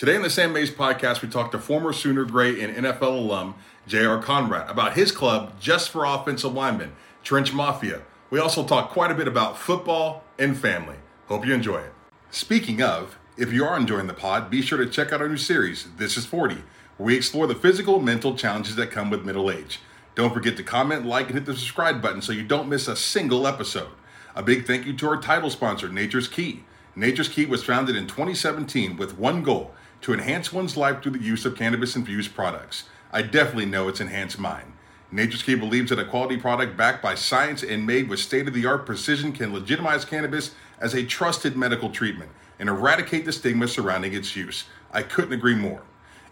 Today on the Sam Mays Podcast, we talked to former Sooner great and NFL alum J.R. Conrad about his club just for offensive linemen, Trench Mafia. We also talked quite a bit about football and family. Hope you enjoy it. Speaking of, if you are enjoying the pod, be sure to check out our new series, This Is 40, where we explore the physical and mental challenges that come with middle age. Don't forget to comment, like, and hit the subscribe button so you don't miss a single episode. A big thank you to our title sponsor, Nature's Key. Nature's Key was founded in 2017 with one goal, to enhance one's life through the use of cannabis-infused products. I definitely know it's enhanced mine. Nature's Key believes that a quality product backed by science and made with state-of-the-art precision can legitimize cannabis as a trusted medical treatment and eradicate the stigma surrounding its use. I couldn't agree more.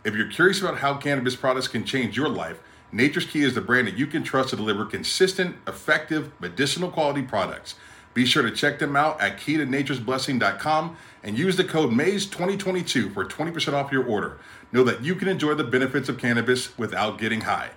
If you're curious about how cannabis products can change your life, Nature's Key is the brand that you can trust to deliver consistent, effective, medicinal quality products. Be sure to check them out at keytonaturesblessing.com and use the code MAYS2022 for 20% off your order. Know that you can enjoy the benefits of cannabis without getting high.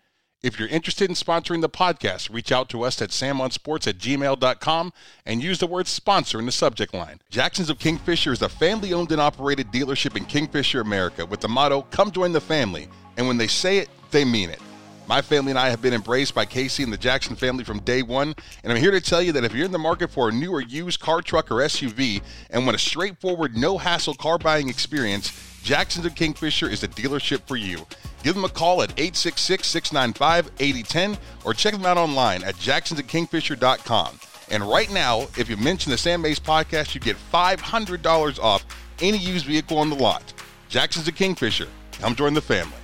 If you're interested in sponsoring the podcast, reach out to us at samonsports@gmail.com and use the word sponsor in the subject line. Jackson's of Kingfisher is a family-owned and operated dealership in Kingfisher, America, with the motto, "Come join the family." And when they say it, they mean it. My family and I have been embraced by Casey and the Jackson family from day one, and I'm here to tell you that if you're in the market for a new or used car, truck, or SUV and want a straightforward, no-hassle car buying experience, Jackson's of Kingfisher is the dealership for you. Give them a call at 866-695-8010 or check them out online at jacksonsofkingfisher.com. And right now, if you mention the Sam Mays Podcast, you get $500 off any used vehicle on the lot. Jackson's of Kingfisher. Come join the family.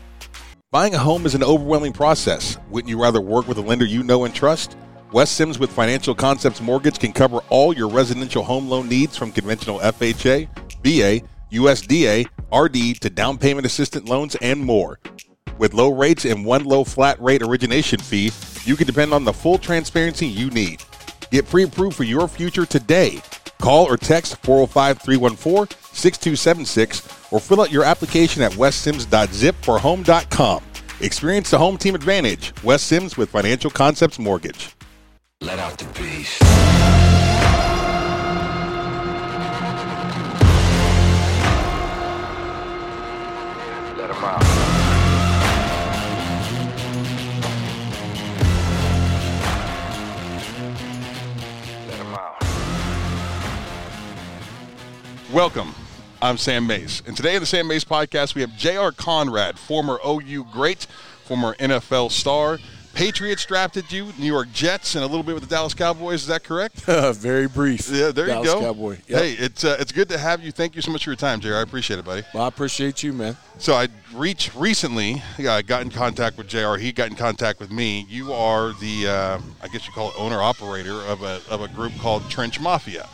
Buying a home is an overwhelming process. Wouldn't you rather work with a lender you know and trust? Wes Sims with Financial Concepts Mortgage can cover all your residential home loan needs from conventional FHA, VA, USDA, RD to down payment assistance loans and more. With low rates and one low flat rate origination fee, you can depend on the full transparency you need. Get pre-approved for your future today. Call or text 405-314-6276 or fill out your application at westsims.zipforhome.com. Experience the home team advantage. Wes Sims with Financial Concepts Mortgage. Let out the beast. Let him out. Welcome. I'm Sam Mays. And today in the Sam Mays Podcast, we have J.R. Conrad, former OU great, former NFL star. Patriots drafted you, New York Jets, and a little bit with the Dallas Cowboys. Is that correct? Very brief. Yeah, there Dallas you go. Dallas Cowboy. Yep. Hey, it's good to have you. Thank you so much for your time, J.R. I appreciate it, buddy. Well, I appreciate you, man. So I got in contact with J.R. He got in contact with me. You are the, I guess you call it owner-operator of a group called Trench Mafia.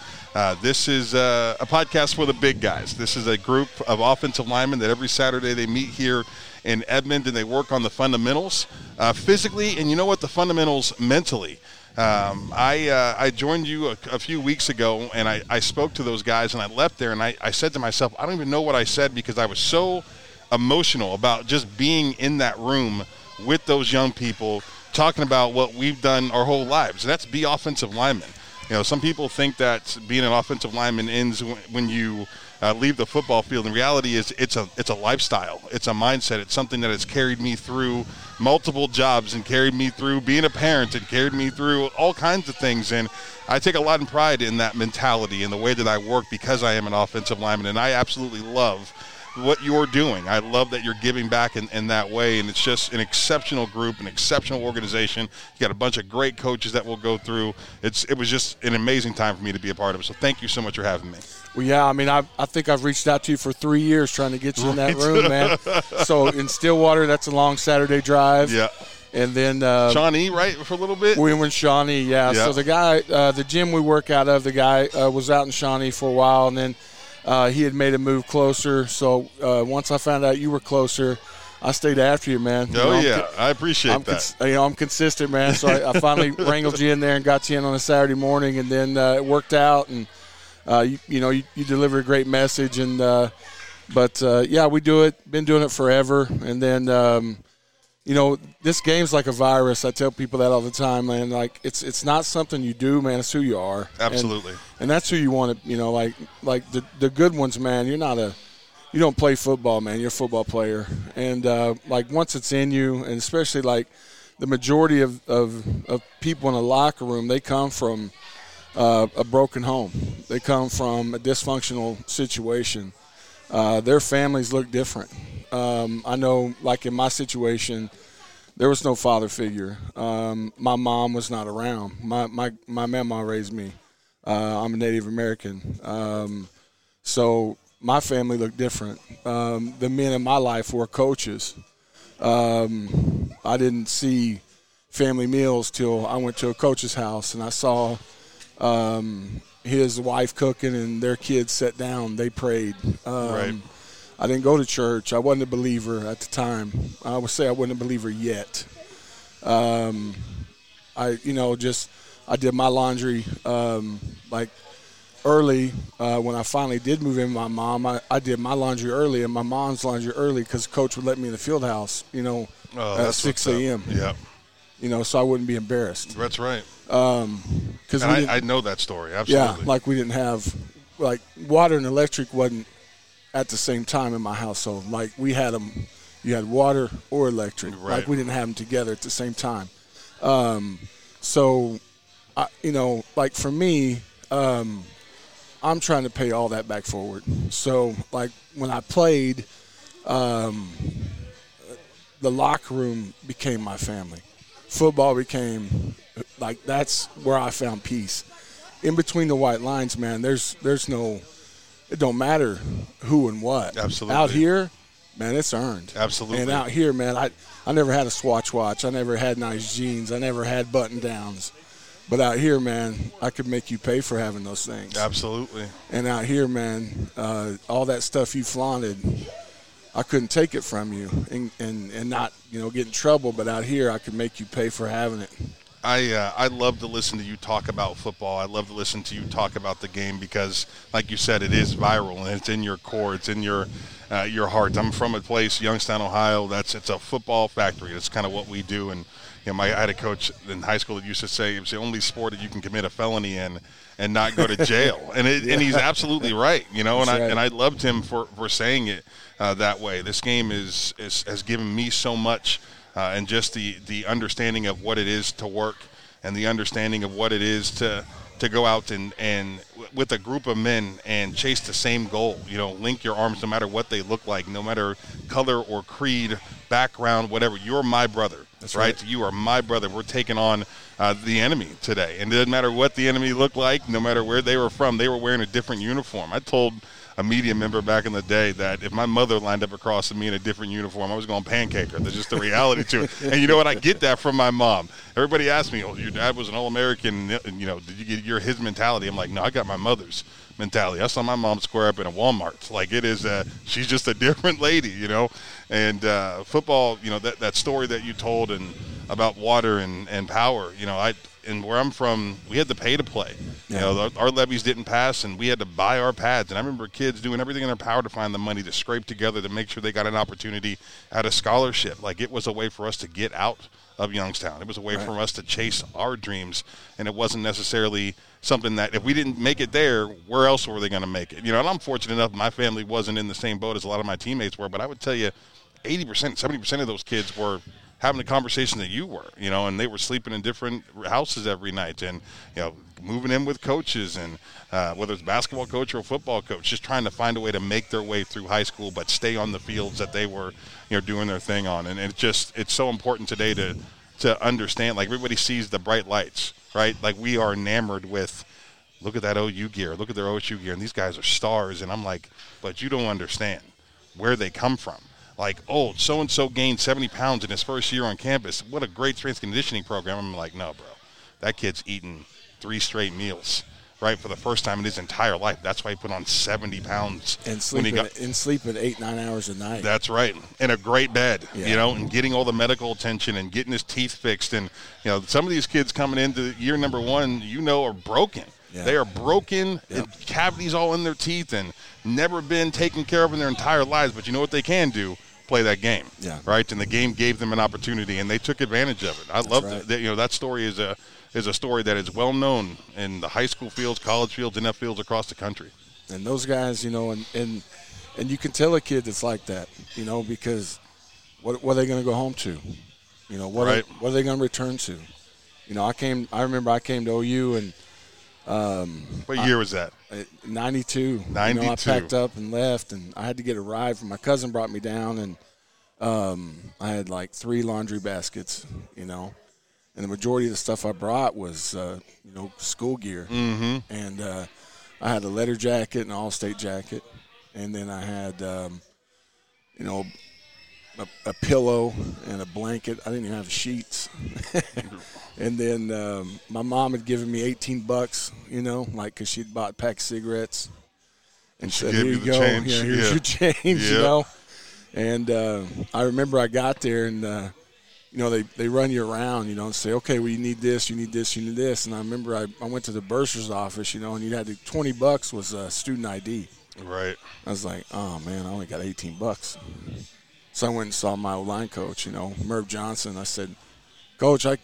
This is a podcast for the big guys. This is a group of offensive linemen that every Saturday they meet here in Edmond and they work on the fundamentals physically and, you know what, the fundamentals mentally. I joined you a few weeks ago and I spoke to those guys and I left there and I said to myself, I don't even know what I said because I was so emotional about just being in that room with those young people talking about what we've done our whole lives. And that's be offensive linemen. You know, some people think that being an offensive lineman ends when you leave the football field. In reality, is it's a lifestyle. It's a mindset. It's something that has carried me through multiple jobs and carried me through being a parent and carried me through all kinds of things. And I take a lot of pride in that mentality and the way that I work because I am an offensive lineman. And I absolutely love what you're doing. I love that you're giving back in that way, and it's just an exceptional group, an exceptional organization. You got a bunch of great coaches that will go through. It was just an amazing time for me to be a part of it, so thank you so much for having me. Well, yeah, I mean, I think I've reached out to you for 3 years trying to get you in that room, man. So in Stillwater, that's a long Saturday drive. Yeah. And then Shawnee, right, for a little bit? We were in Shawnee, yeah. So the guy, the gym we work out of, the guy was out in Shawnee for a while, and then he had made a move closer, so once I found out you were closer, I stayed after you, man. I appreciate that. I'm consistent, man, so I finally wrangled you in there and got you in on a Saturday morning, and then it worked out, and you delivered a great message, and we do it, been doing it forever, and then this game's like a virus. I tell people that all the time, man. Like it's not something you do, man. It's who you are. Absolutely. And that's who you want to. Like the good ones, man. You're not a you don't play football, man. You're a football player. And, like, once it's in you, and especially, like, the majority of people in a locker room, they come from a broken home. They come from a dysfunctional situation. Their families look different. I know, like, in my situation, there was no father figure. My mom was not around. My mama raised me. I'm a Native American. So my family looked different. The men in my life were coaches. I didn't see family meals till I went to a coach's house, and I saw his wife cooking and their kids sat down. They prayed. Right. I didn't go to church. I wasn't a believer at the time. I would say I wasn't a believer yet. I did my laundry, early, when I finally did move in with my mom, I did my laundry early and my mom's laundry early because Coach would let me in the field house, at 6 a.m. Yeah. So I wouldn't be embarrassed. That's right. Because I know that story, absolutely. Yeah, we didn't have, water and electric wasn't at the same time in my household. We had them, you had water or electric. Right. We didn't have them together at the same time. For me, I'm trying to pay all that back forward. So, when I played, the locker room became my family. Football became, that's where I found peace. In between the white lines, man, there's no – it don't matter who and what. Absolutely. Out here, man, it's earned. Absolutely. And out here, man, I never had a Swatch watch. I never had nice jeans. I never had button-downs. But out here, man, I could make you pay for having those things. Absolutely. And out here, man, all that stuff you flaunted, I couldn't take it from you and not, get in trouble. But out here, I could make you pay for having it. I love to listen to you talk about football. I love to listen to you talk about the game because, like you said, it is viral and it's in your core. It's in your heart. I'm from a place, Youngstown, Ohio. It's a football factory. It's kind of what we do. And I had a coach in high school that used to say it was the only sport that you can commit a felony in and not go to jail. And he's absolutely right. I loved him for saying it that way. This game has given me so much. And just the understanding of what it is to work and the understanding of what it is to go out and with a group of men and chase the same goal, link your arms no matter what they look like, no matter color or creed, background, whatever. You're my brother. That's right. You are my brother. We're taking on the enemy today. And it doesn't matter what the enemy looked like, no matter where they were from, they were wearing a different uniform. I told a media member back in the day that if my mother lined up across from me in a different uniform, I was going to pancake her. That's just the reality to it. And you know what? I get that from my mom. Everybody asks me, your dad was an All-American, did you get his mentality? I'm like, no, I got my mother's mentality. I saw my mom square up in a Walmart. She's just a different lady, And football, that story that you told and about water and power, and where I'm from, we had to pay to play. Yeah. Our levies didn't pass, and we had to buy our pads. And I remember kids doing everything in their power to find the money to scrape together to make sure they got an opportunity at a scholarship. It was a way for us to get out of Youngstown. It was a way for us to chase our dreams, and it wasn't necessarily something that if we didn't make it there, where else were they going to make it? And I'm fortunate enough my family wasn't in the same boat as a lot of my teammates were, but I would tell you 80%, 70% of those kids were – having a conversation that you were, and they were sleeping in different houses every night and, moving in with coaches and whether it's basketball coach or football coach, just trying to find a way to make their way through high school but stay on the fields that they were, doing their thing on. And it's so important today to understand, everybody sees the bright lights, right? We are enamored with, look at that OU gear, look at their OSU gear, and these guys are stars. And I'm like, but you don't understand where they come from. So-and-so gained 70 pounds in his first year on campus. What a great strength conditioning program. I'm like, no, bro, that kid's eating 3 straight meals, right, for the first time in his entire life. That's why he put on 70 pounds. And sleeping 8-9 hours a night. That's right. In a great bed, and getting all the medical attention and getting his teeth fixed. And, some of these kids coming into year number 1, are broken. Yeah. They are broken, cavities all in their teeth, and never been taken care of in their entire lives. But you know what they can do? Play that game, right? And the game gave them an opportunity, and they took advantage of it. I love that. That story is a story that is well known in the high school fields, college fields, NFL fields across the country. And those guys, And you can tell a kid that's like that, you know, because what are they going to go home to? You know, what are they going to return to? You know, I remember I came to OU and what year was that? 92. 92. You know, I packed up and left, and I had to get a ride from my cousin brought me down, and I had like 3 laundry baskets, you know. And the majority of the stuff I brought was, you know, school gear. Mm-hmm. And I had a letter jacket and an All-State jacket. And then I had, you know, a pillow and a blanket. I didn't even have sheets. And then my mom had given me $18, you know, like because she'd bought a pack of cigarettes. And she said, here you go. Change. Yeah, here's your change, you know. And I remember I got there and, you know, they run you around, you know, and say, okay, well, you need this, you need this, you need this. And I remember I went to the bursar's office, you know, and you had to, $20 was student ID. Right. I was like, oh, man, I only got $18. So I went and saw my O-line coach, you know, Merv Johnson. I said, Coach, I'm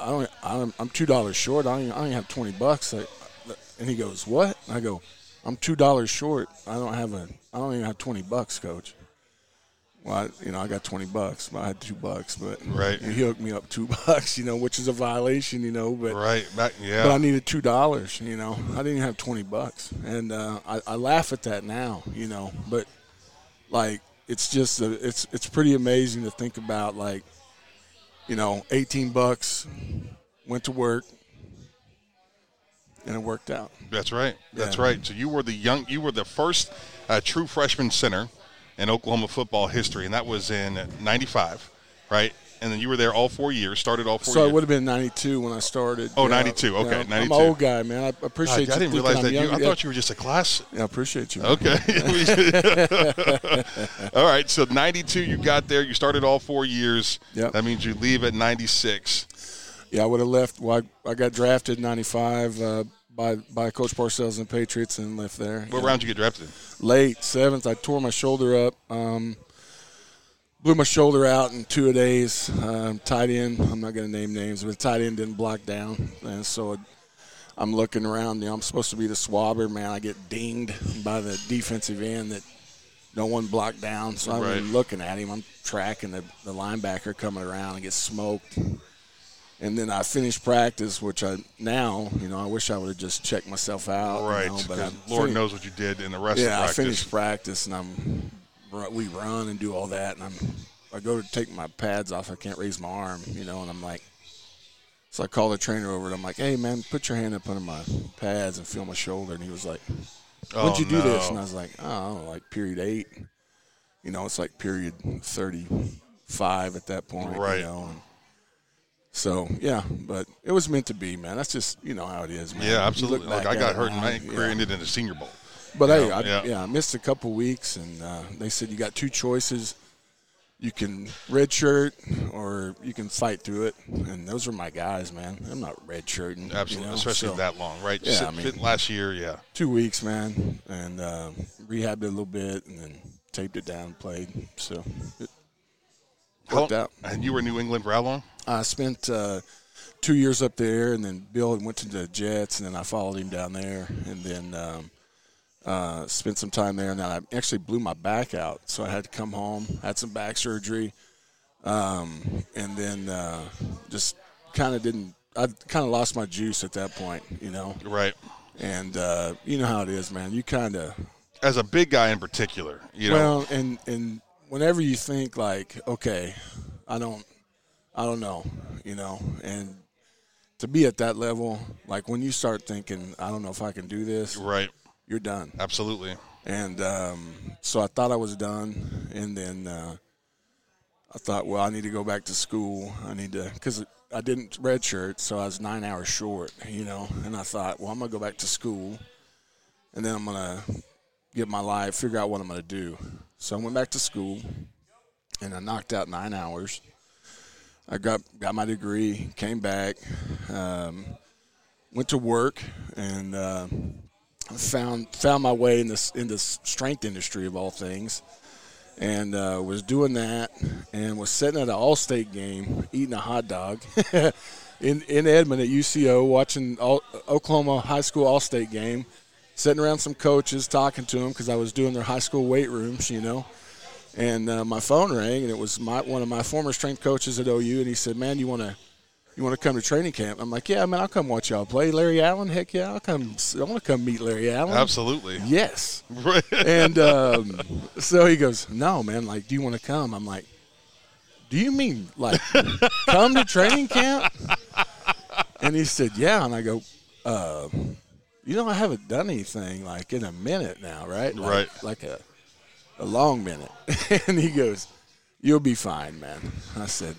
$2 short. I don't have $20. And he goes, what? And I go, I'm $2 short. I don't even have $20, Coach. Well, I got $20, but I had $2, but he hooked me up $2, you know, which is a violation, you know, but but I needed $2, you know, I didn't even have $20, and I laugh at that now, you know, but like it's just it's pretty amazing to think about, like, you know, $18, went to work, and it worked out. That's right. That's right. So you were the first true freshman center in Oklahoma football history, and that was in 95, right? And then you were there all 4 years, started all 4 years. So it would have been 92 when I started. Oh, 92, okay, 92. I'm an old guy, man. I appreciate you. I didn't realize that. I thought you were just a class. Yeah, I appreciate you, man. Okay. All right, so 92 you got there. You started all 4 years. Yep. That means you leave at 96. Yeah, I would have left. Well, I got drafted in 95, by Coach Parcells and the Patriots and left there. What round did you get drafted in? Late, 7th. I tore my shoulder up, blew my shoulder out in 2 days. Tight end, I'm not going to name names, but the tight end didn't block down. And so I'm looking around. You know, I'm supposed to be the swabber. Man, I get dinged by the defensive end that no one blocked down. So I'm looking at him. I'm tracking the linebacker coming around and get smoked. And then I finished practice, which I wish I would have just checked myself out. Right, you know, but Lord knows what you did in the rest of practice. Yeah, I finished practice, and we run and do all that. And I go to take my pads off. I can't raise my arm, you know, and I'm like – so I call the trainer over, and I'm like, hey, man, put your hand up under my pads and feel my shoulder. And he was like, when'd you do this? And I was like, period 8. You know, it's like period 35 at that point. Right. You know, and so, yeah, but it was meant to be, man. That's just, you know, how it is, man. Yeah, absolutely. Like, I got hurt, and my career ended in a Senior Bowl. But, hey, I missed a couple weeks, and they said you got 2 choices. You can redshirt or you can fight through it. And those are my guys, man. I'm not redshirting. Absolutely, you know? Especially that long, right? Yeah, last year, 2 weeks, man, and rehabbed it a little bit and then taped it down and played. So, it worked out. And you were in New England for how long? I spent 2 years up there, and then Bill went to the Jets, and then I followed him down there, and then spent some time there. And then I actually blew my back out, so I had to come home. I had some back surgery, and then just kind of didn't – I kind of lost my juice at that point, you know. Right. And you know how it is, man. You kind of – as a big guy in particular, you know. Well, and whenever you think like, okay, I don't know, you know, and to be at that level, like when you start thinking, I don't know if I can do this, right? You're done. Absolutely. And so I thought I was done, and then I thought, well, I need to go back to school. I need to, because I didn't redshirt, so I was 9 hours short, you know, and I thought, well, I'm going to go back to school, and then I'm going to get my life, figure out what I'm going to do. So I went back to school, and I knocked out 9 hours. I got my degree, came back, went to work, and found my way in the strength industry of all things, and was doing that, and was sitting at an All-State game eating a hot dog in Edmond at UCO, watching Oklahoma High School All-State game, sitting around some coaches talking to them because I was doing their high school weight rooms, you know. And my phone rang, and it was one of my former strength coaches at OU, and he said, man, you want to come to training camp? I'm like, yeah, man, I'll come watch y'all play. Larry Allen, heck yeah, I'll come. I want to come meet Larry Allen. Absolutely. Yes. And so he goes, no, man, like, do you want to come? I'm like, do you mean, like, come to training camp? And he said, yeah. And I go, you know, I haven't done anything, like, in a minute now, right? Right. Like a long minute. And he goes, you'll be fine, man. I said,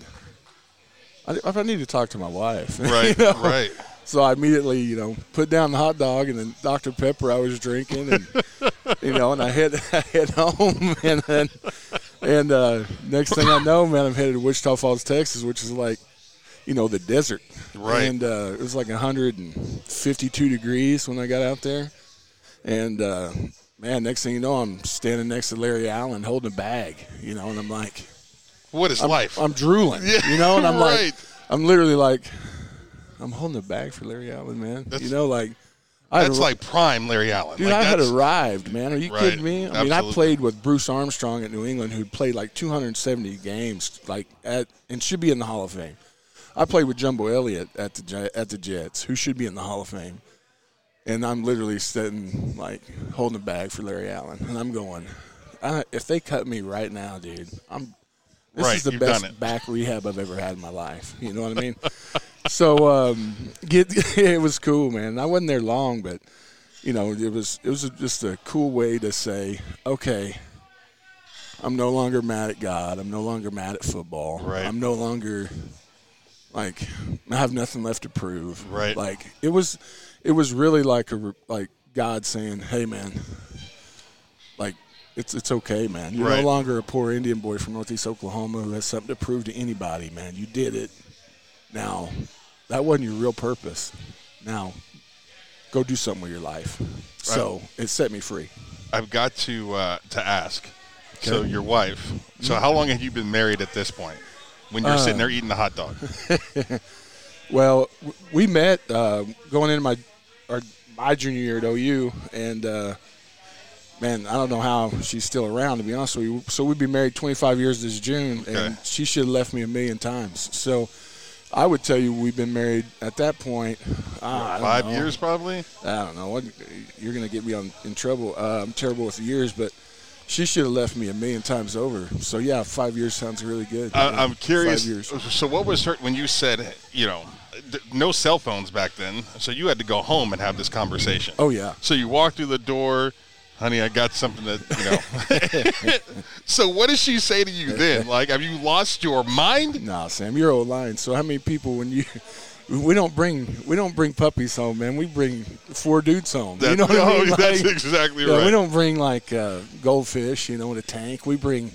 I need to talk to my wife. Right, you know? Right. So I immediately, you know, put down the hot dog and then Dr. Pepper I was drinking, and you know, and I head home, and next thing I know, man, I'm headed to Wichita Falls, Texas, which is like, you know, the desert. Right. And it was like 152 degrees when I got out there, and man, next thing you know, I'm standing next to Larry Allen holding a bag, you know, and I'm like, what is life? I'm drooling, yeah, you know, and I'm right. Like, I'm literally like, I'm holding a bag for Larry Allen, man. That's, you know, like, that's like prime Larry Allen. Dude, like, I had arrived, man. Are you right. kidding me? I Absolutely. Mean, I played with Bruce Armstrong at New England, who played like 270 games, like and should be in the Hall of Fame. I played with Jumbo Elliott at the Jets, who should be in the Hall of Fame. And I'm literally sitting, like, holding a bag for Larry Allen, and I'm going, if they cut me right now, dude, I'm. This right, is the best back rehab I've ever had in my life. You know what I mean? So it was cool, man. I wasn't there long, but, you know, it was just a cool way to say, okay, I'm no longer mad at God. I'm no longer mad at football. Right. I'm no longer, like, I have nothing left to prove. Right. Like, it was really like God saying, hey, man, like, It's okay, man. You're right. No longer a poor Indian boy from Northeast Oklahoma who has something to prove to anybody, man. You did it. Now, that wasn't your real purpose. Now, go do something with your life. Right. So it set me free. I've got to ask. Okay. So your wife. So how long have you been married at this point? When you're sitting there eating the hot dog. Well, we met going into my junior year at OU, and. Man, I don't know how she's still around, to be honest with you. So we'd be married 25 years this June, okay. And she should have left me a million times. So I would tell you we've been married at that point. 5 years probably? I don't know. You're going to get me in trouble. I'm terrible with the years, but she should have left me a million times over. So, yeah, 5 years sounds really good. I'm curious. 5 years. So what was her – when you said, you know, no cell phones back then, so you had to go home and have this conversation. Oh, yeah. So you walked through the door – honey, I got something that, you know. So what does she say to you then? Like, have you lost your mind? Nah, Sam, you're old line. So how many people we don't bring puppies home, man. We bring four dudes home. That, you know what I mean? Like, that's exactly right. We don't bring, like, goldfish, you know, in a tank. We bring,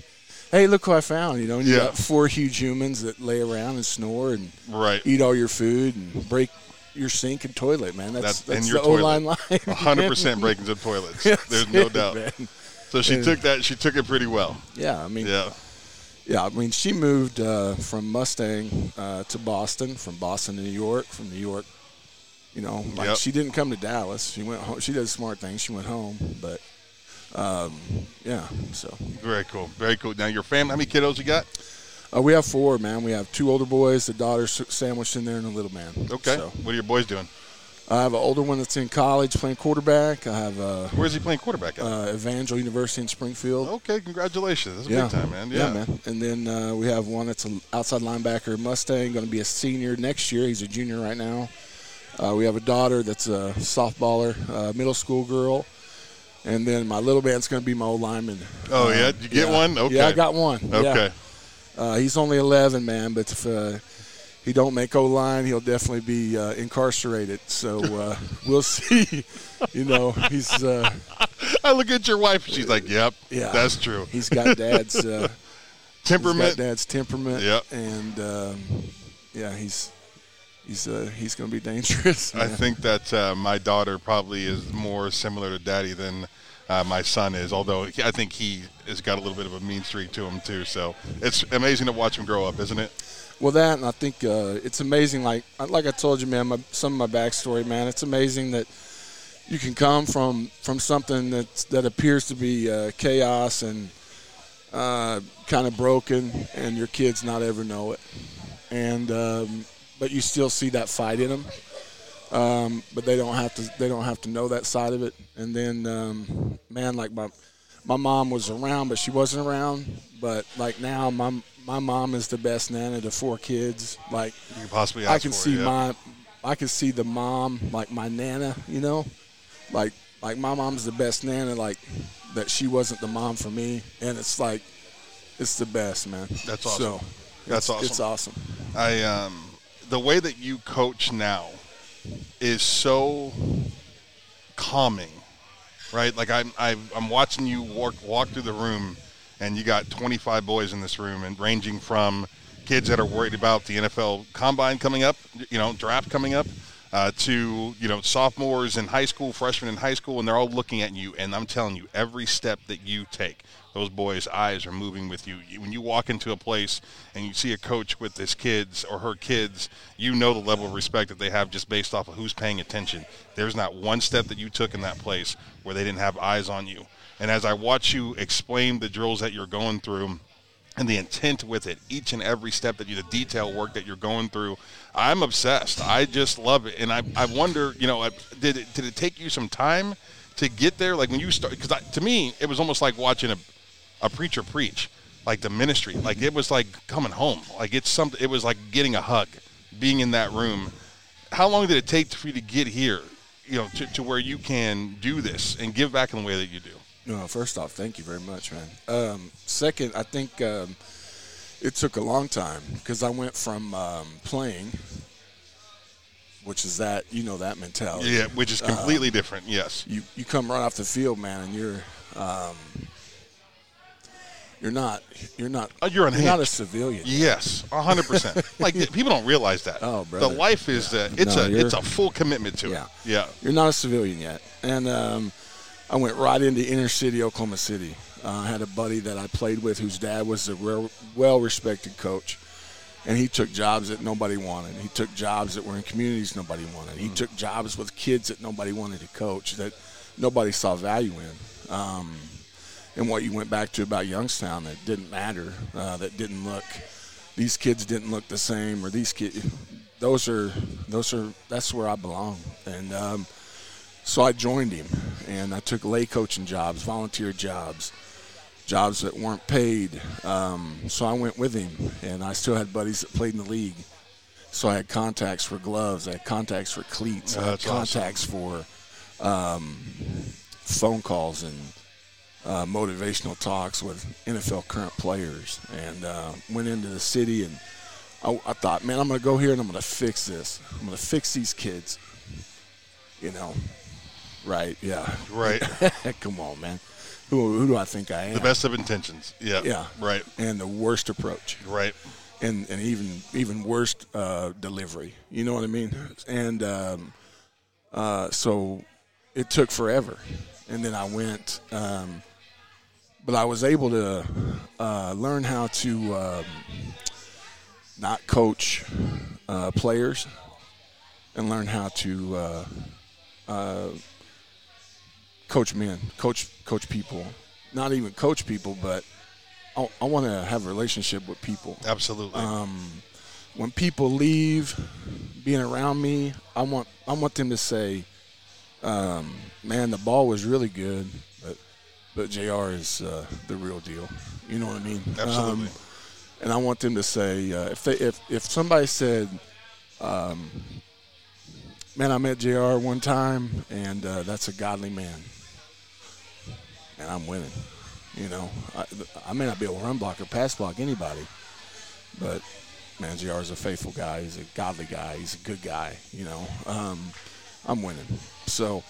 hey, look who I found, you know. And you got four huge humans that lay around and snore and eat all your food and break your sink and toilet, man. That's the O-line line. 100% breaking the toilets. There's no doubt. Man. So she took that. She took it pretty well. Yeah, I mean. Yeah, I mean, she moved from Mustang to Boston, from Boston to New York, from New York. You know, like she didn't come to Dallas. She went home. She does smart things. She went home, but yeah. So very cool, very cool. Now your family. How many kiddos you got? We have four, man. We have two older boys, a daughter sandwiched in there, and a little man. Okay. So, what are your boys doing? I have an older one that's in college playing quarterback. I have Where's he playing quarterback at? Evangel University in Springfield. Okay, congratulations. That's a big time, man. Yeah, man. And then we have one that's an outside linebacker, Mustang, going to be a senior next year. He's a junior right now. We have a daughter that's a softballer, middle school girl. And then my little man's going to be my old lineman. Oh, yeah? Did you get one? Okay. Yeah, I got one. Okay. Yeah. He's only 11, man, but if he don't make O-line, he'll definitely be incarcerated. So we'll see. You know, he's I look at your wife, and she's like, yep, that's true. He's got dad's temperament. He's got dad's temperament. Yep. And, he's going to be dangerous. Man. I think that my daughter probably is more similar to daddy than – my son is, although I think he has got a little bit of a mean streak to him too. So it's amazing to watch him grow up, isn't it? Well, that, and I think it's amazing. Like I told you, man, some of my backstory, man, it's amazing that, you can come from something that appears to be chaos and kind of broken, and your kids not ever know it. And but you still see that fight in them. But they don't have to know that side of it. And then man, like my mom was around, but she wasn't around. But like now, my mom is the best nana to four kids. Like you can possibly ask I can see the mom, like my nana, you know, like my mom's the best nana, like that she wasn't the mom for me. And it's like, it's the best, man. That's awesome. So it's awesome. The way that you coach now is so calming, right? Like I'm watching you walk through the room, and you got 25 boys in this room, and ranging from kids that are worried about the NFL combine coming up, you know, draft coming up, to, you know, sophomores in high school, freshmen in high school, and they're all looking at you. And I'm telling you, every step that you take, those boys' eyes are moving with you. When you walk into a place and you see a coach with his kids or her kids, you know the level of respect that they have just based off of who's paying attention. There's not one step that you took in that place where they didn't have eyes on you. And as I watch you explain the drills that you're going through, and the intent with it, each and every step that you, the detail work that you're going through, I'm obsessed. I just love it. And I wonder, you know, did it take you some time to get there? Like when you start, because to me, it was almost like watching a preacher preach, like the ministry. Like it was like coming home. Like it's something, it was like getting a hug, being in that room. How long did it take for you to get here, you know, to where you can do this and give back in the way that you do? No, first off, thank you very much, man. Second, I think it took a long time because I went from playing, which is that, you know, that mentality. Yeah, which is completely different, yes. You come right off the field, man, and you're not a civilian. Yes, 100%. Like people don't realize that. Oh, brother. The life is it's a full commitment to it. Yeah. You're not a civilian yet. And I went right into inner city Oklahoma City. I had a buddy that I played with whose dad was a well-respected coach, and he took jobs that nobody wanted. He took jobs that were in communities nobody wanted. He took jobs with kids that nobody wanted to coach, that nobody saw value in. And what you went back to about Youngstown, that didn't matter, that didn't look – these kids didn't look the same, or these kids – that's where I belong. And so I joined him, and I took lay coaching jobs, volunteer jobs, jobs that weren't paid. So I went with him, and I still had buddies that played in the league. So I had contacts for gloves. I had contacts for cleats. I had contacts for phone calls and motivational talks with NFL current players. And went into the city, and I thought, man, I'm going to go here, and I'm going to fix this. I'm going to fix these kids, you know. Right, yeah. Right. Come on, man. Who do I think I am? The best of intentions. Yeah. Yeah. Right. And the worst approach. Right. And even worse delivery. You know what I mean? And so it took forever. And then I went. But I was able to learn how to not coach players and learn how to coach men, coach people, not even coach people, but I want to have a relationship with people. Absolutely. When people leave being around me, I want them to say, man, the ball was really good, but JR is the real deal. You know what I mean? Absolutely. And I want them to say, if somebody said, man, I met JR one time, and that's a godly man. And I'm winning. You know, I may not be able to run block or pass block anybody, but, man, JR is a faithful guy. He's a godly guy. He's a good guy, you know. I'm winning. So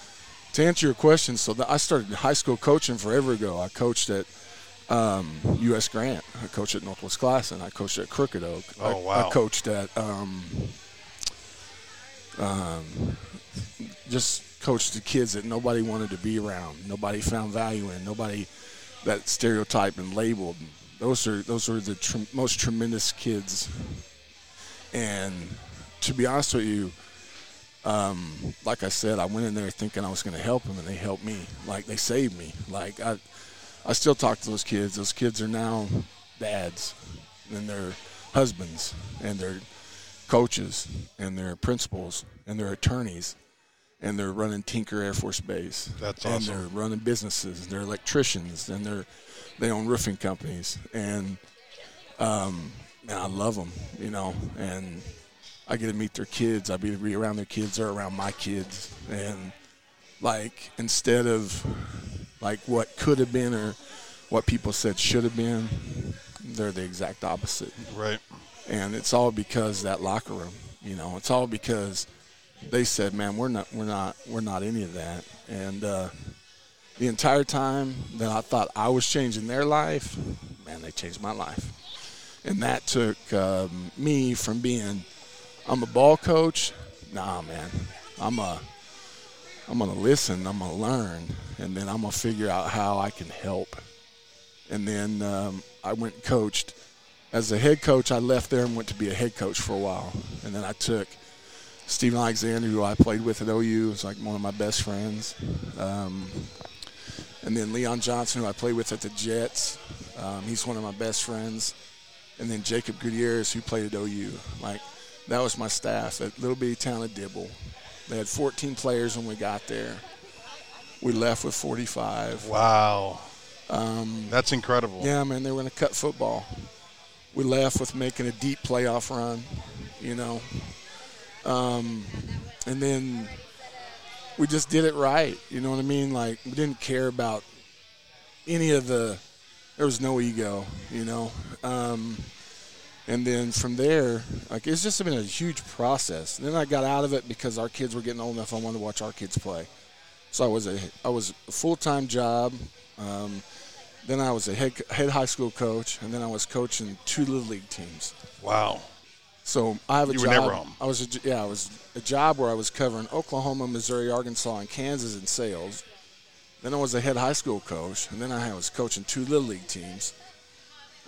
to answer your question, I started high school coaching forever ago. I coached at U.S. Grant. I coached at Northwest Classen. I coached at Crooked Oak. Oh, wow. I coached at just coached the kids that nobody wanted to be around, nobody found value in, nobody that stereotyped and labeled. Those are the most tremendous kids. And to be honest with you, Like I said, I went in there thinking I was going to help them, and they helped me. Like, they saved me. Like, I still talk to those kids. Those kids are now dads, and they're husbands, and they're coaches, and they're principals, and they're attorneys, and they're running Tinker Air Force Base. That's awesome. And they're running businesses. They're electricians, and they own roofing companies. And I love them, you know, and I get to meet their kids. I get to be around their kids. They're around my kids. And, like, instead of, like, what could have been or what people said should have been, they're the exact opposite. Right. And it's all because that locker room, you know. It's all because they said, man, we're not any of that. And the entire time that I thought I was changing their life, man, they changed my life. And that took me from being – I'm a ball coach. Nah, man. I'm gonna listen. I'm gonna learn, and then I'm gonna figure out how I can help. And then I went and coached. As a head coach, I left there and went to be a head coach for a while. And then I took Stephen Alexander, who I played with at OU. He's like one of my best friends. And then Leon Johnson, who I played with at the Jets. He's one of my best friends. And then Jacob Gutierrez, who played at OU. Like. That was my staff at little bitty town of Dibble. They had 14 players when we got there. We left with 45. Wow. That's incredible. Yeah, man, they were going to cut football. We left with making a deep playoff run, you know. And then we just did it right, you know what I mean? Like, we didn't care about any of the – there was no ego, you know. And then from there, like, it's just been a huge process. And then I got out of it because our kids were getting old enough. I wanted to watch our kids play. So I was a full-time job. Then I was a head high school coach, and then I was coaching two little league teams. Wow. So I have a job. You were never home. I was a job where I was covering Oklahoma, Missouri, Arkansas, and Kansas in sales. Then I was a head high school coach, and then I was coaching two little league teams.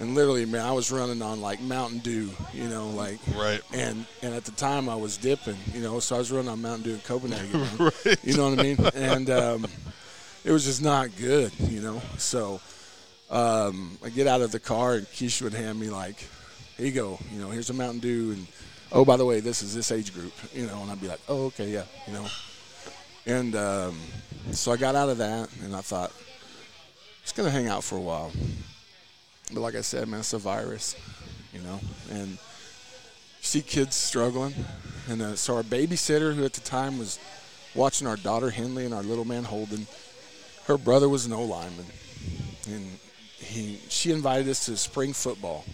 And literally, man, I was running on, like, Mountain Dew, you know, like. Right. And at the time, I was dipping, you know, so I was running on Mountain Dew in Copenhagen. Right. You know what I mean? And it was just not good, you know. So I get out of the car, and Keisha would hand me, like, here you go. You know, here's a Mountain Dew. And, oh, by the way, this is this age group, you know. And I'd be like, oh, okay, yeah, you know. And so I got out of that, and I thought, it's going to hang out for a while. But like I said, man, it's a virus, you know, and you see kids struggling. And so our babysitter, who at the time was watching our daughter Henley and our little man Holden, her brother was an O-lineman, and she invited us to spring football.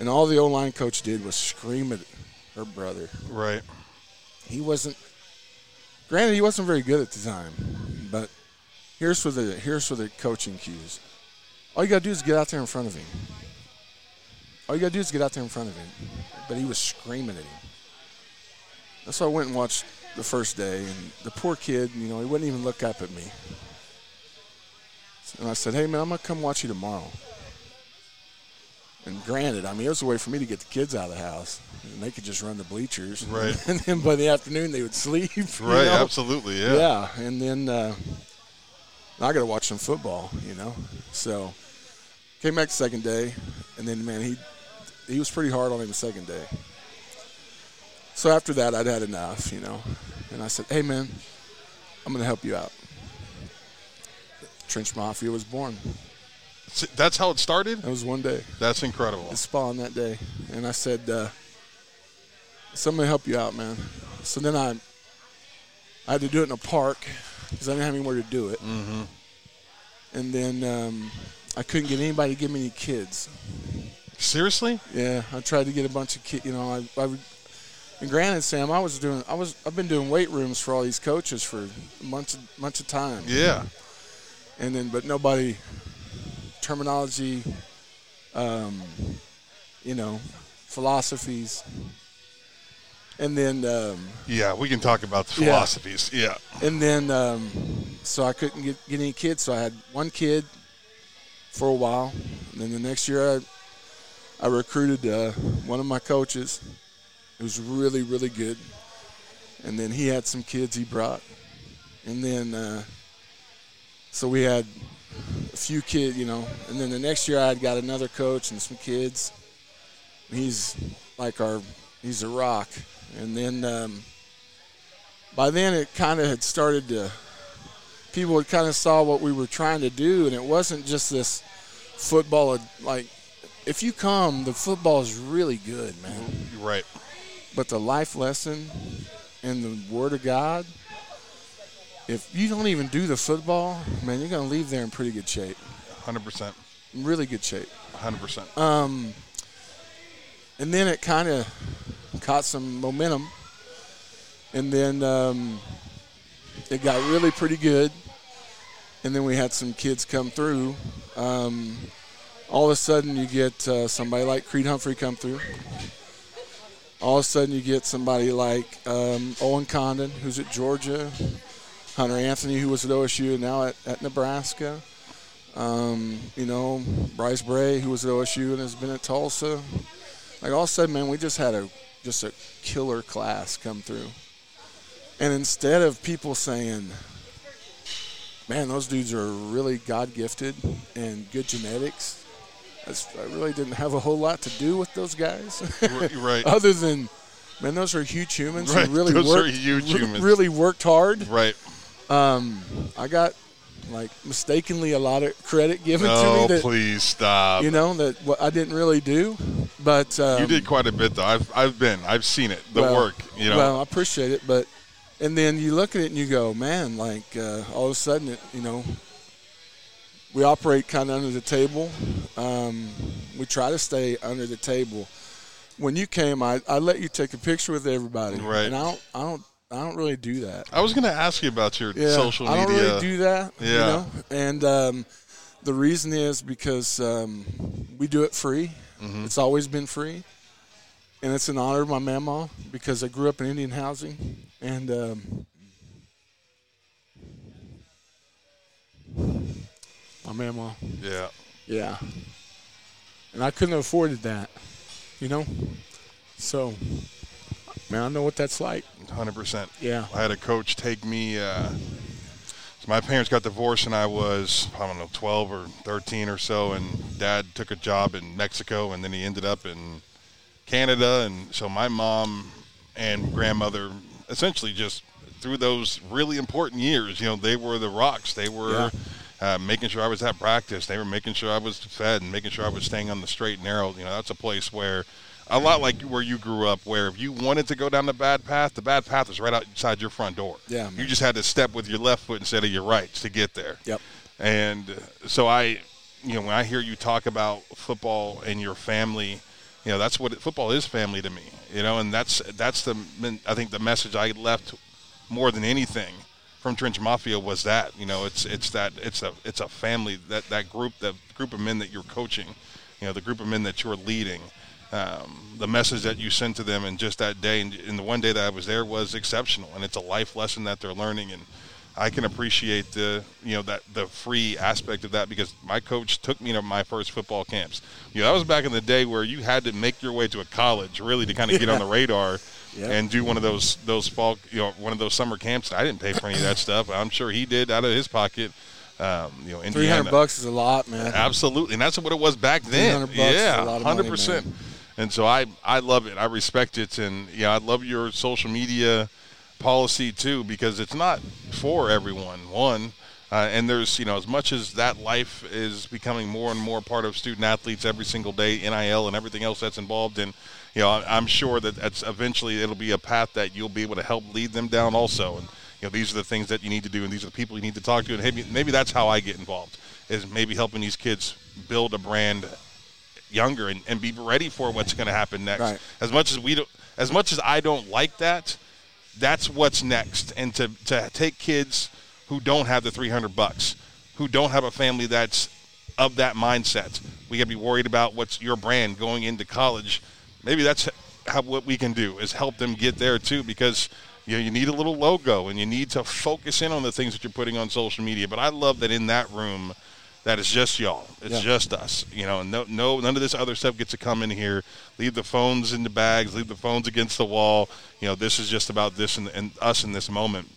And all the O-line coach did was scream at her brother. Right. He wasn't very good at the time, but here's for the coaching cues. All you got to do is get out there in front of him. But he was screaming at him. And so I went and watched the first day, and the poor kid, you know, he wouldn't even look up at me. And I said, hey, man, I'm going to come watch you tomorrow. And granted, I mean, it was a way for me to get the kids out of the house. And they could just run the bleachers. Right. And then by the afternoon, they would sleep. Right, you know? Absolutely, yeah. Yeah, and then I got to watch some football, you know. So came back the second day, and then, man, he was pretty hard on him the second day. So after that, I'd had enough, you know. And I said, hey, man, I'm going to help you out. Trench Mafia was born. That's how it started? That was one day. That's incredible. It spawned that day. And I said, so I'm going to help you out, man. So then I had to do it in a park because I didn't have anywhere to do it. Mm-hmm. And then I couldn't get anybody to give me any kids. Seriously? Yeah, I tried to get a bunch of kids. You know, and granted, Sam, I've been doing weight rooms for all these coaches for months of time. Yeah. And then, but nobody, terminology, you know, philosophies. And then yeah, we can talk about the philosophies. Yeah. And then so I couldn't get any kids, so I had one kid for a while. And then the next year I recruited one of my coaches who was really, really good. And then he had some kids he brought. And then so we had a few kids, you know. And then the next year I had got another coach and some kids. He's like he's a rock. And then by then it kind of had started to, people had kind of saw what we were trying to do. And it wasn't just this football, like, if you come, the football is really good, man. You're right. But the life lesson and the Word of God, if you don't even do the football, man, you're going to leave there in pretty good shape. 100%. Really good shape. 100%. And then it kind of caught some momentum. And then it got really pretty good. And then we had some kids come through. All of a sudden you get somebody like Creed Humphrey come through. All of a sudden you get somebody like Owen Condon, who's at Georgia. Hunter Anthony, who was at OSU and now at Nebraska. You know, Bryce Bray, who was at OSU and has been at Tulsa. Like, all of a sudden, man, we just had a killer class come through. And instead of people saying, man, those dudes are really God-gifted and good genetics, I really didn't have a whole lot to do with those guys. You're right. Other than, man, those are huge humans. Right. Really worked hard. Right. I got, like, mistakenly a lot of credit given to me. Oh, please stop. You know, that what I didn't really do. But you did quite a bit, though. I've seen it, work, you know. Well, I appreciate it. But, and then you look at it and you go, man, like, all of a sudden, it, you know, we operate kind of under the table. We try to stay under the table. When you came, I let you take a picture with everybody. Right. And I don't really do that. I was going to ask you about your social media. I don't really do that. Yeah. You know? And the reason is because we do it free. Mm-hmm. It's always been free. And it's an honor of my mamaw because I grew up in Indian housing. And my mamaw. Yeah. Yeah. And I couldn't have afforded that, you know? So, man, I know what that's like. 100%. Yeah. I had a coach take me so my parents got divorced and I was, 12 or 13 or so, and Dad took a job in Mexico and then he ended up in Canada. And so my mom and grandmother essentially just through those really important years, you know, they were the rocks. They were making sure I was at practice. They were making sure I was fed and making sure I was staying on the straight and narrow. You know, that's a place where – a lot like where you grew up, where if you wanted to go down the bad path was right outside your front door. Yeah, man. You just had to step with your left foot instead of your right to get there. Yep. And so when I hear you talk about football and your family, you know, that's what football is, family to me. You know, and that's I think the message I left more than anything from Trench Mafia was that, you know, it's a family, that group of men that you're coaching, you know, the group of men that you're leading. The message that you sent to them, and just that day and the one day that I was there was exceptional, and it's a life lesson that they're learning. And I can appreciate the free aspect of that, because my coach took me to my first football camps. You know, that was back in the day where you had to make your way to a college really to kind of get on the radar and do one of those fall, you know, one of those summer camps. I didn't pay for any of that stuff. I'm sure he did out of his pocket. You know, Indiana. $300 is a lot, man. Absolutely, and that's what it was back then. $300 is a lot of money, 100%. Man. And so I love it. I respect it. And, I love your social media policy, too, because it's not for everyone, one. And there's, as much as that life is becoming more and more part of student-athletes every single day, NIL and everything else that's involved in, I'm sure that that's eventually it'll be a path that you'll be able to help lead them down also. And, these are the things that you need to do, and these are the people you need to talk to. And maybe that's how I get involved, is maybe helping these kids build a brand younger and be ready for what's going to happen next. Right. As much as I don't like that, that's what's next. And to take kids who don't have the $300, who don't have a family that's of that mindset, we got to be worried about what's your brand going into college. Maybe that's what we can do, is help them get there too, because you need a little logo and you need to focus in on the things that you're putting on social media. But I love that in that room, that is just y'all. It's just us, you know, and no, none of this other stuff gets to come in here. Leave the phones in the bags, leave the phones against the wall. You know, this is just about this and us in this moment.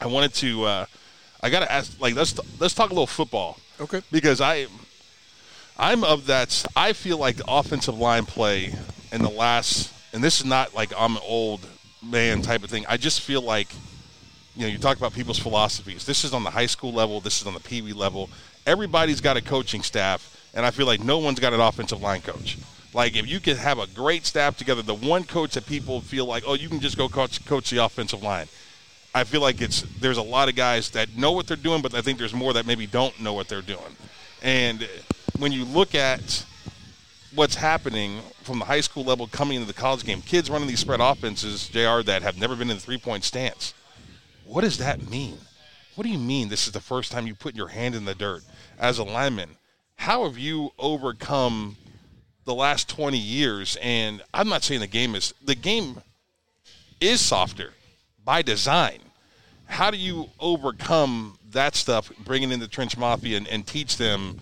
I wanted to, I got to ask, like, let's talk a little football. Okay. Because I'm of that, I feel like the offensive line play in the last, and this is not like I'm an old man type of thing. I just feel like, you know, you talk about people's philosophies. This is on the high school level. This is on the Pee Wee level. Everybody's got a coaching staff, and I feel like no one's got an offensive line coach. Like, if you could have a great staff together, the one coach that people feel like, oh, you can just go coach the offensive line. I feel like there's a lot of guys that know what they're doing, but I think there's more that maybe don't know what they're doing. And when you look at what's happening from the high school level coming into the college game, kids running these spread offenses, JR, that have never been in the three-point stance. What does that mean? What do you mean this is the first time you put your hand in the dirt as a lineman? How have you overcome the last 20 years? And I'm not saying the game is softer by design. How do you overcome that stuff, bringing in the Trench Mafia and teach them,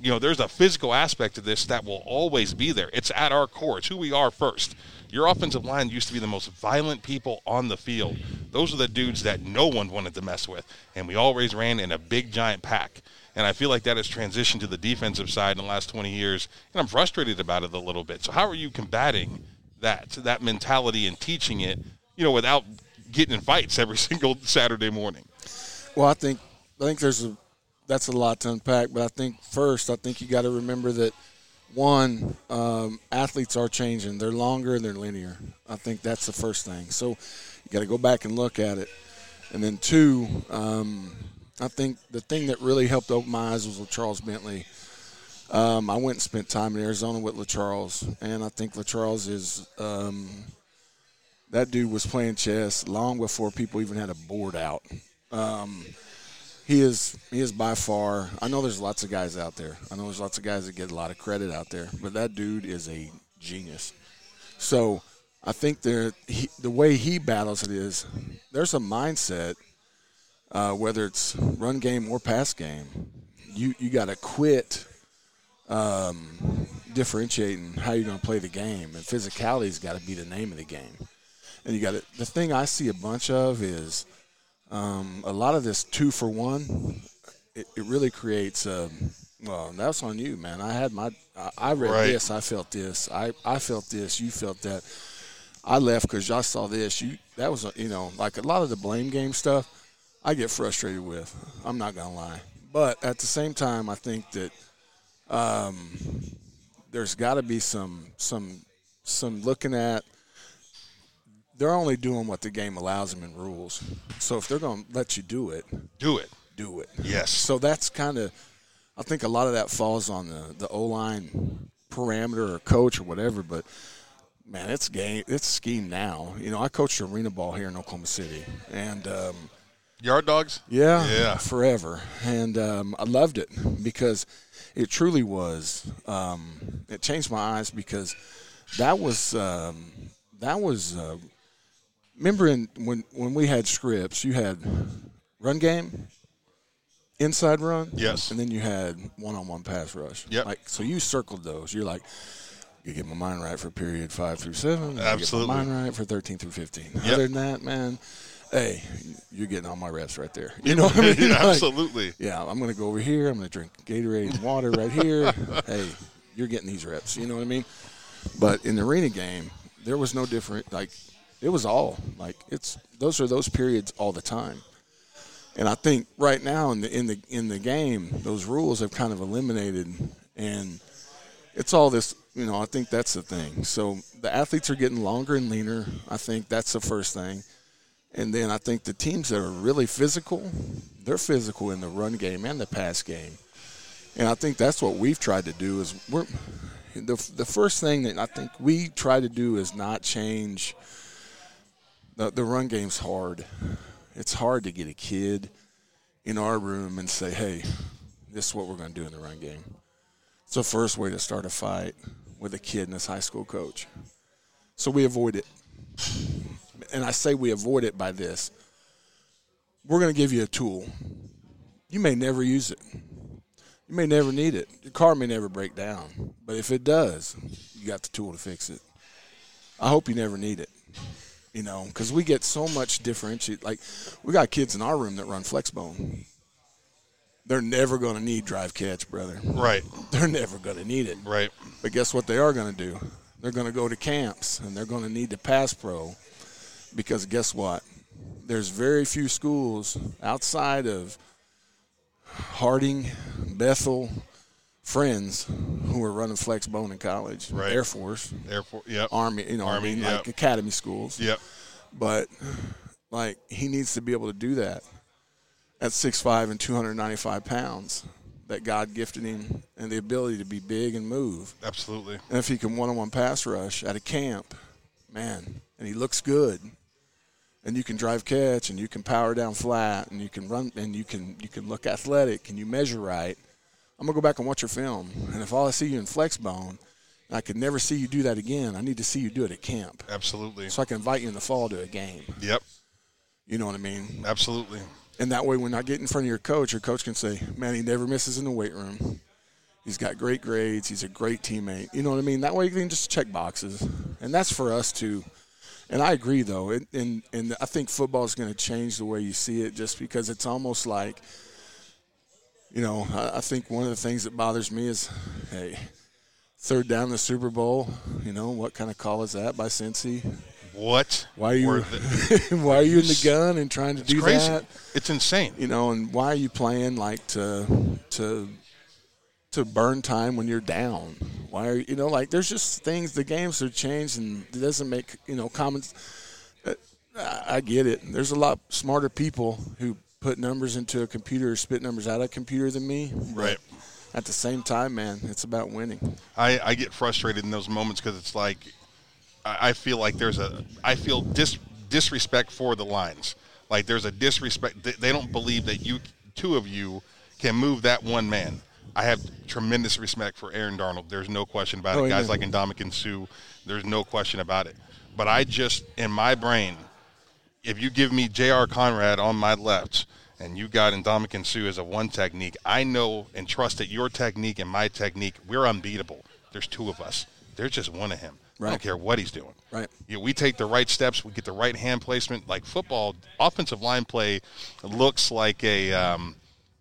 you know, there's a physical aspect to this that will always be there. It's at our core. It's who we are first. Your offensive line used to be the most violent people on the field. Those are the dudes that no one wanted to mess with, and we always ran in a big, giant pack. And I feel like that has transitioned to the defensive side in the last 20 years, and I'm frustrated about it a little bit. So how are you combating that mentality and teaching it, you know, without getting in fights every single Saturday morning? Well, I think that's a lot to unpack, but I think you got to remember that, one, athletes are changing. They're longer and they're linear. I think that's the first thing. So you got to go back and look at it. And then two, I think the thing that really helped open my eyes was LaCharles Bentley. I went and spent time in Arizona with LaCharles, and I think LaCharles is that dude was playing chess long before people even had a board out. He is by far – I know there's lots of guys out there. I know there's lots of guys that get a lot of credit out there, but that dude is a genius. So I think the way he battles it is there's a mindset, whether it's run game or pass game, you got to quit differentiating how you're going to play the game, and physicality's got to be the name of the game. And you got to – the thing I see a bunch of is – a lot of this 2-for-1, it really creates well, that's on you, man. I had I read right. This, I felt this. I felt this, you felt that. I left because y'all saw this. That was, you know, like a lot of the blame game stuff I get frustrated with. I'm not going to lie. But at the same time, I think that there's got to be some looking at, they're only doing what the game allows them in rules. So if they're going to let you do it. Yes. So that's kind of, I think a lot of that falls on the O-line parameter or coach or whatever. But, man, it's scheme now. You know, I coached arena ball here in Oklahoma City. And yard dogs? Yeah. Forever. And I loved it because it truly was. It changed my eyes because that was remember when we had scripts, you had run game, inside run, yes, and then you had one-on-one pass rush. Yep. Like, so you circled those. You're like, you get my mind right for period 5 through 7. Absolutely. Get my mind right for 13 through 15. Yep. Other than that, man, hey, you're getting all my reps right there. You know what I mean? Like, absolutely. Yeah, I'm going to go over here. I'm going to drink Gatorade and water right here. Hey, you're getting these reps. You know what I mean? But in the arena game, there was no different, like. It was all like those periods all the time, and I think right now in the game those rules have kind of eliminated, and it's all this. You know, I think that's the thing. So the athletes are getting longer and leaner. I think that's the first thing, and then I think the teams that are really physical, they're physical in the run game and the pass game, and I think that's what we've tried to do is we're the first thing that I think we try to do is not change. The run game's hard. It's hard to get a kid in our room and say, hey, this is what we're going to do in the run game. It's the first way to start a fight with a kid and his high school coach. So we avoid it. And I say we avoid it by this. We're going to give you a tool. You may never use it. You may never need it. Your car may never break down. But if it does, you got the tool to fix it. I hope you never need it, you know, because we get so much differentiate. Like, we got kids in our room that run flexbone. They're never going to need drive catch, brother. Right. They're never going to need it. Right. But guess what they are going to do? They're going to go to camps, and they're going to need to pass pro because guess what? There's very few schools outside of Harding, Bethel, Friends who are running flexbone in college. Right. Air Force. Yep. Army, you know, Army, I mean, yep. Like academy schools. Yep. But, like, he needs to be able to do that at 6'5 and 295 pounds that God gifted him and the ability to be big and move. Absolutely. And if he can one-on-one pass rush at a camp, man, and he looks good, and you can drive catch and you can power down flat and you can run and you can look athletic and you measure right, I'm going to go back and watch your film. And if all I see you in flexbone, I could never see you do that again, I need to see you do it at camp. Absolutely. So I can invite you in the fall to a game. Yep. You know what I mean? Absolutely. And that way, when I get in front of your coach can say, man, he never misses in the weight room. He's got great grades. He's a great teammate. You know what I mean? That way, you can just check boxes. And that's for us to – and I agree, though. And I think football is going to change the way you see it just because it's almost like, you know, I think one of the things that bothers me is, hey, third down in the Super Bowl, you know, what kind of call is that by Cincy? What? Why are you in the gun and trying to do crazy. That? It's insane. You know, and why are you playing like to burn time when you're down? Why are you know like there's just things the games are changed and it doesn't make you know common. I get it. There's a lot smarter people who put numbers into a computer or spit numbers out of a computer than me. Right. At the same time, man, it's about winning. I get frustrated in those moments because it's like. I feel like there's a – I feel disrespect for the lines. Like there's a disrespect. They don't believe that you – two of you can move that one man. I have tremendous respect for Aaron Donald. There's no question about it. Guys like Ndamukong Suh, there's no question about it. But I just – in my brain, if you give me J.R. Conrad on my left and you got Ndamukong Suh as a one technique, I know and trust that your technique and my technique, we're unbeatable. There's two of us. There's just one of him. Right. I don't care what he's doing. Right. You know, we take the right steps. We get the right hand placement. Like football, offensive line play looks like a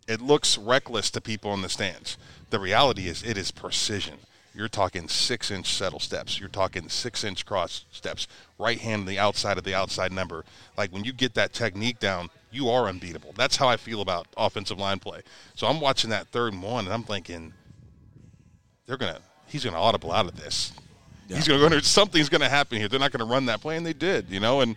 it looks reckless to people in the stands. The reality is it is precision. You're talking 6-inch settle steps. You're talking 6-inch cross steps. Right hand on the outside of the outside number. Like when you get that technique down, you are unbeatable. That's how I feel about offensive line play. So I'm watching that 3rd and 1, and I'm thinking, he's going to audible out of this. Yeah. He's going to go. Something's going to happen here. They're not going to run that play, and they did, you know. And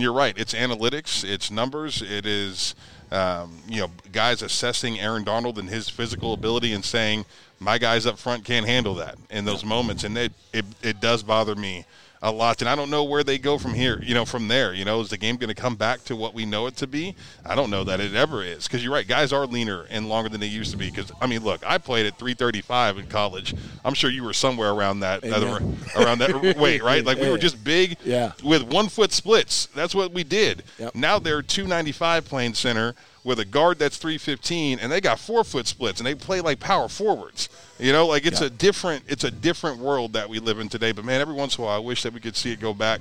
you're right. It's analytics. It's numbers. It is, you know, guys assessing Aaron Donald and his physical ability and saying my guys up front can't handle that in those moments. And it does bother me a lot. And I don't know where they go from here. You know, from there. You know, is the game going to come back to what we know it to be? I don't know that it ever is because you're right. Guys are leaner and longer than they used to be. Because I mean, look, I played at 335 in college. I'm sure you were somewhere around that. Around that weight, right? Like we were just big with 1-foot splits. That's what we did. Yep. Now they're 295 playing center with a guard that's 315, and they got 4-foot splits, and they play like power forwards. You know, like it's a different world that we live in today. But, man, every once in a while I wish that we could see it go back,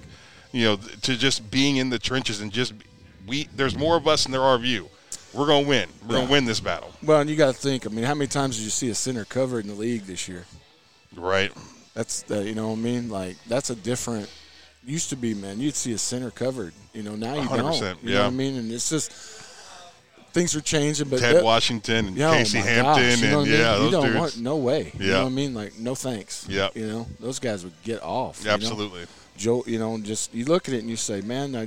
you know, to just being in the trenches and just there's more of us than there are of you. We're going to win. We're going to win this battle. Well, and you got to think, I mean, how many times did you see a center covered in the league this year? Right. You know what I mean? Like, that's a different – used to be, man, you'd see a center covered. You know, now you 100%, don't. You know what I mean? And it's just things are changing. But Ted Washington and Casey Hampton. You know what I mean? Those don't dudes. No way. Yeah. You know what I mean? Like, no thanks. Yeah. You know, those guys would get off. Yeah, absolutely. Know? Joe, you know, just you look at it and you say, man, I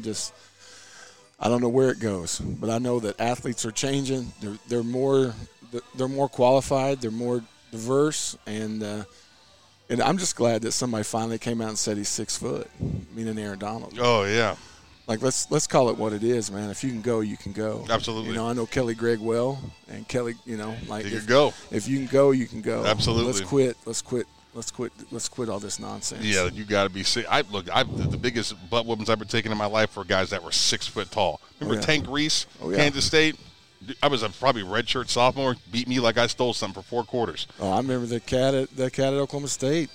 don't know where it goes. But I know that athletes are changing. They're more qualified. They're more diverse. And I'm just glad that somebody finally came out and said he's 6 foot, meaning Aaron Donald. Oh, yeah. Like, let's call it what it is, man. If you can go, you can go. Absolutely. You know, I know Kelly Gregg well, and Kelly, you know, like if you can go, you can go. Absolutely. Let's quit all this nonsense. Yeah, you got to be sick. The biggest butt whoopings I've ever taken in my life were guys that were 6 foot tall. Remember Tank Reese, Kansas State? I was a probably redshirt sophomore. Beat me like I stole something for four quarters. Oh, I remember the cat at Oklahoma State,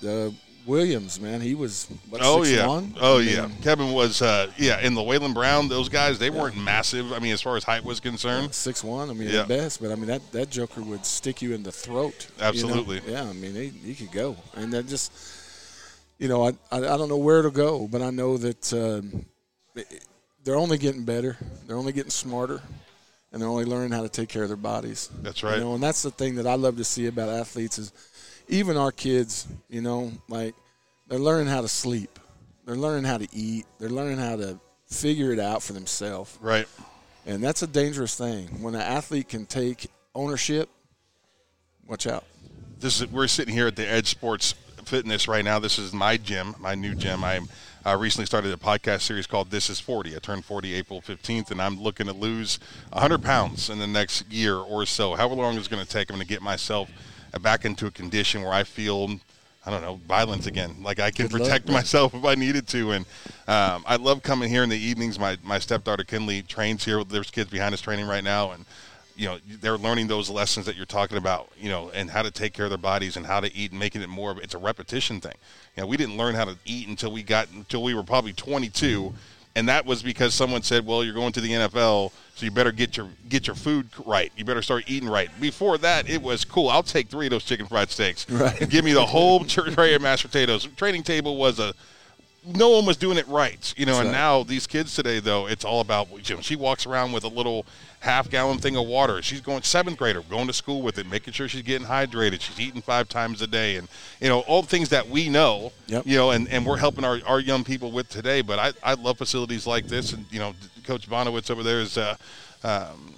Williams. Man, he was what, 6'1"? Oh, yeah. Kevin was and the Waylon Brown, those guys, they weren't massive. I mean, as far as height was concerned, 6'1". I mean, at best, but I mean that joker would stick you in the throat. Absolutely. You know? Yeah, I mean he could go, and that just, you know, I don't know where it'll go, but I know that they're only getting better, they're only getting smarter. And they're only learning how to take care of their bodies. That's right. You know, and that's the thing that I love to see about athletes is even our kids, you know, like they're learning how to sleep. They're learning how to eat. They're learning how to figure it out for themselves. Right. And that's a dangerous thing. When an athlete can take ownership, watch out. We're sitting here at the Edge Sports Fitness right now. This is my gym, my new gym. I recently started a podcast series called This Is 40. I turned 40 April 15th, and I'm looking to lose 100 pounds in the next year or so. However long it's going to take, I'm going to get myself back into a condition where I feel, I don't know, violence again. Like I can protect myself if I needed to. And I love coming here in the evenings. My stepdaughter, Kinley, trains here. There's kids behind us training right now. And, you know, they're learning those lessons that you're talking about, you know, and how to take care of their bodies and how to eat and making it more of, it's a repetition thing. You know, we didn't learn how to eat until we were probably 22. And that was because someone said, well, you're going to the NFL, so you better get your food right. You better start eating right. Before that, it was cool. I'll take 3 of those chicken fried steaks. Right. And give me the whole tray of mashed potatoes. Training table was no one was doing it right, you know, and now these kids today, though, it's all about, you know, she walks around with a little half-gallon thing of water. She's going, 7th grader, going to school with it, making sure she's getting hydrated. She's eating 5 times a day. And, you know, all the things that we know, you know, and we're helping our young people with today. But I love facilities like this. And, you know, Coach Bonowitz over there is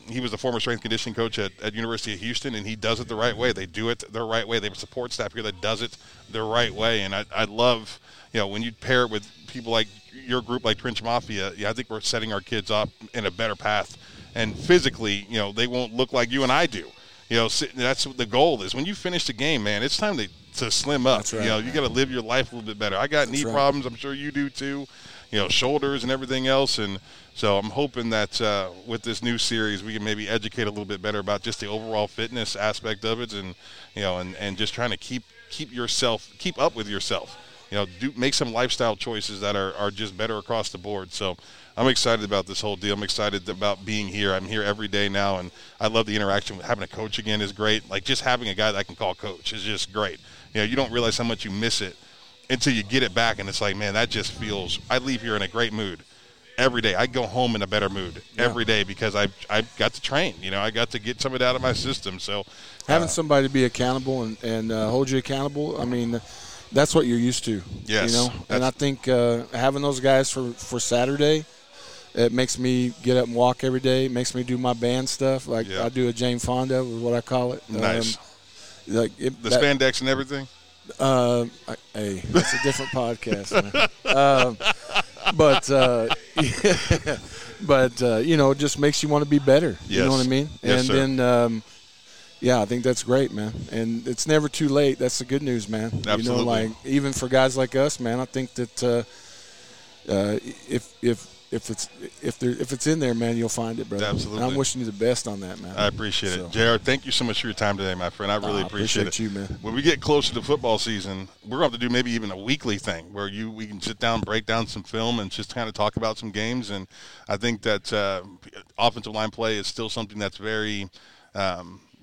he was the former strength conditioning coach at University of Houston, and he does it the right way. They do it the right way. They have support staff here that does it the right way. And I love, you know, when you pair it with people like your group, like Trench Mafia, I think we're setting our kids up in a better path. And physically, you know, they won't look like you and I do. You know, that's what the goal is. When you finish the game, man, it's time to slim up. That's right. You know, you got to live your life a little bit better. I got knee problems. I'm sure you do too. You know, shoulders and everything else. And so I'm hoping that with this new series, we can maybe educate a little bit better about just the overall fitness aspect of it, and you know, and just trying to keep up with yourself. You know, make some lifestyle choices that are just better across the board. So I'm excited about this whole deal. I'm excited about being here. I'm here every day now, and I love the interaction. Having a coach again is great. Like, just having a guy that I can call coach is just great. You know, you don't realize how much you miss it until you get it back, and it's like, man, that just feels – I leave here in a great mood every day. I go home in a better mood every day because I got to train. You know, I got to get some of it out of my system. So having somebody to be accountable and hold you accountable, I mean – that's what you're used to, yes, you know. And I think having those guys for Saturday, it makes me get up and walk every day. It makes me do my band stuff. Like I do a Jane Fonda, is what I call it. Nice. Like the spandex and everything? Hey, that's a different podcast, man. But you know, it just makes you want to be better. Yes. You know what I mean? Yes, and then – yeah, I think that's great, man. And it's never too late. That's the good news, man. Absolutely. You know, like, even for guys like us, man, I think that if it's in there, man, you'll find it, brother. Absolutely. And I'm wishing you the best on that, man. I appreciate it. JR, thank you so much for your time today, my friend. I really appreciate it. You, man. When we get closer to football season, we're going to have to do maybe even a weekly thing where we can sit down, break down some film, and just kind of talk about some games. And I think that offensive line play is still something that's very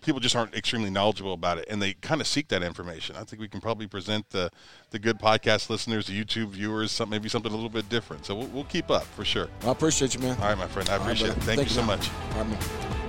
people just aren't extremely knowledgeable about it, and they kind of seek that information. I think we can probably present the good podcast listeners, the YouTube viewers, maybe something a little bit different. So we'll keep up for sure. I appreciate you, man. All right, my friend. I appreciate it. Thank you so much. All right, man.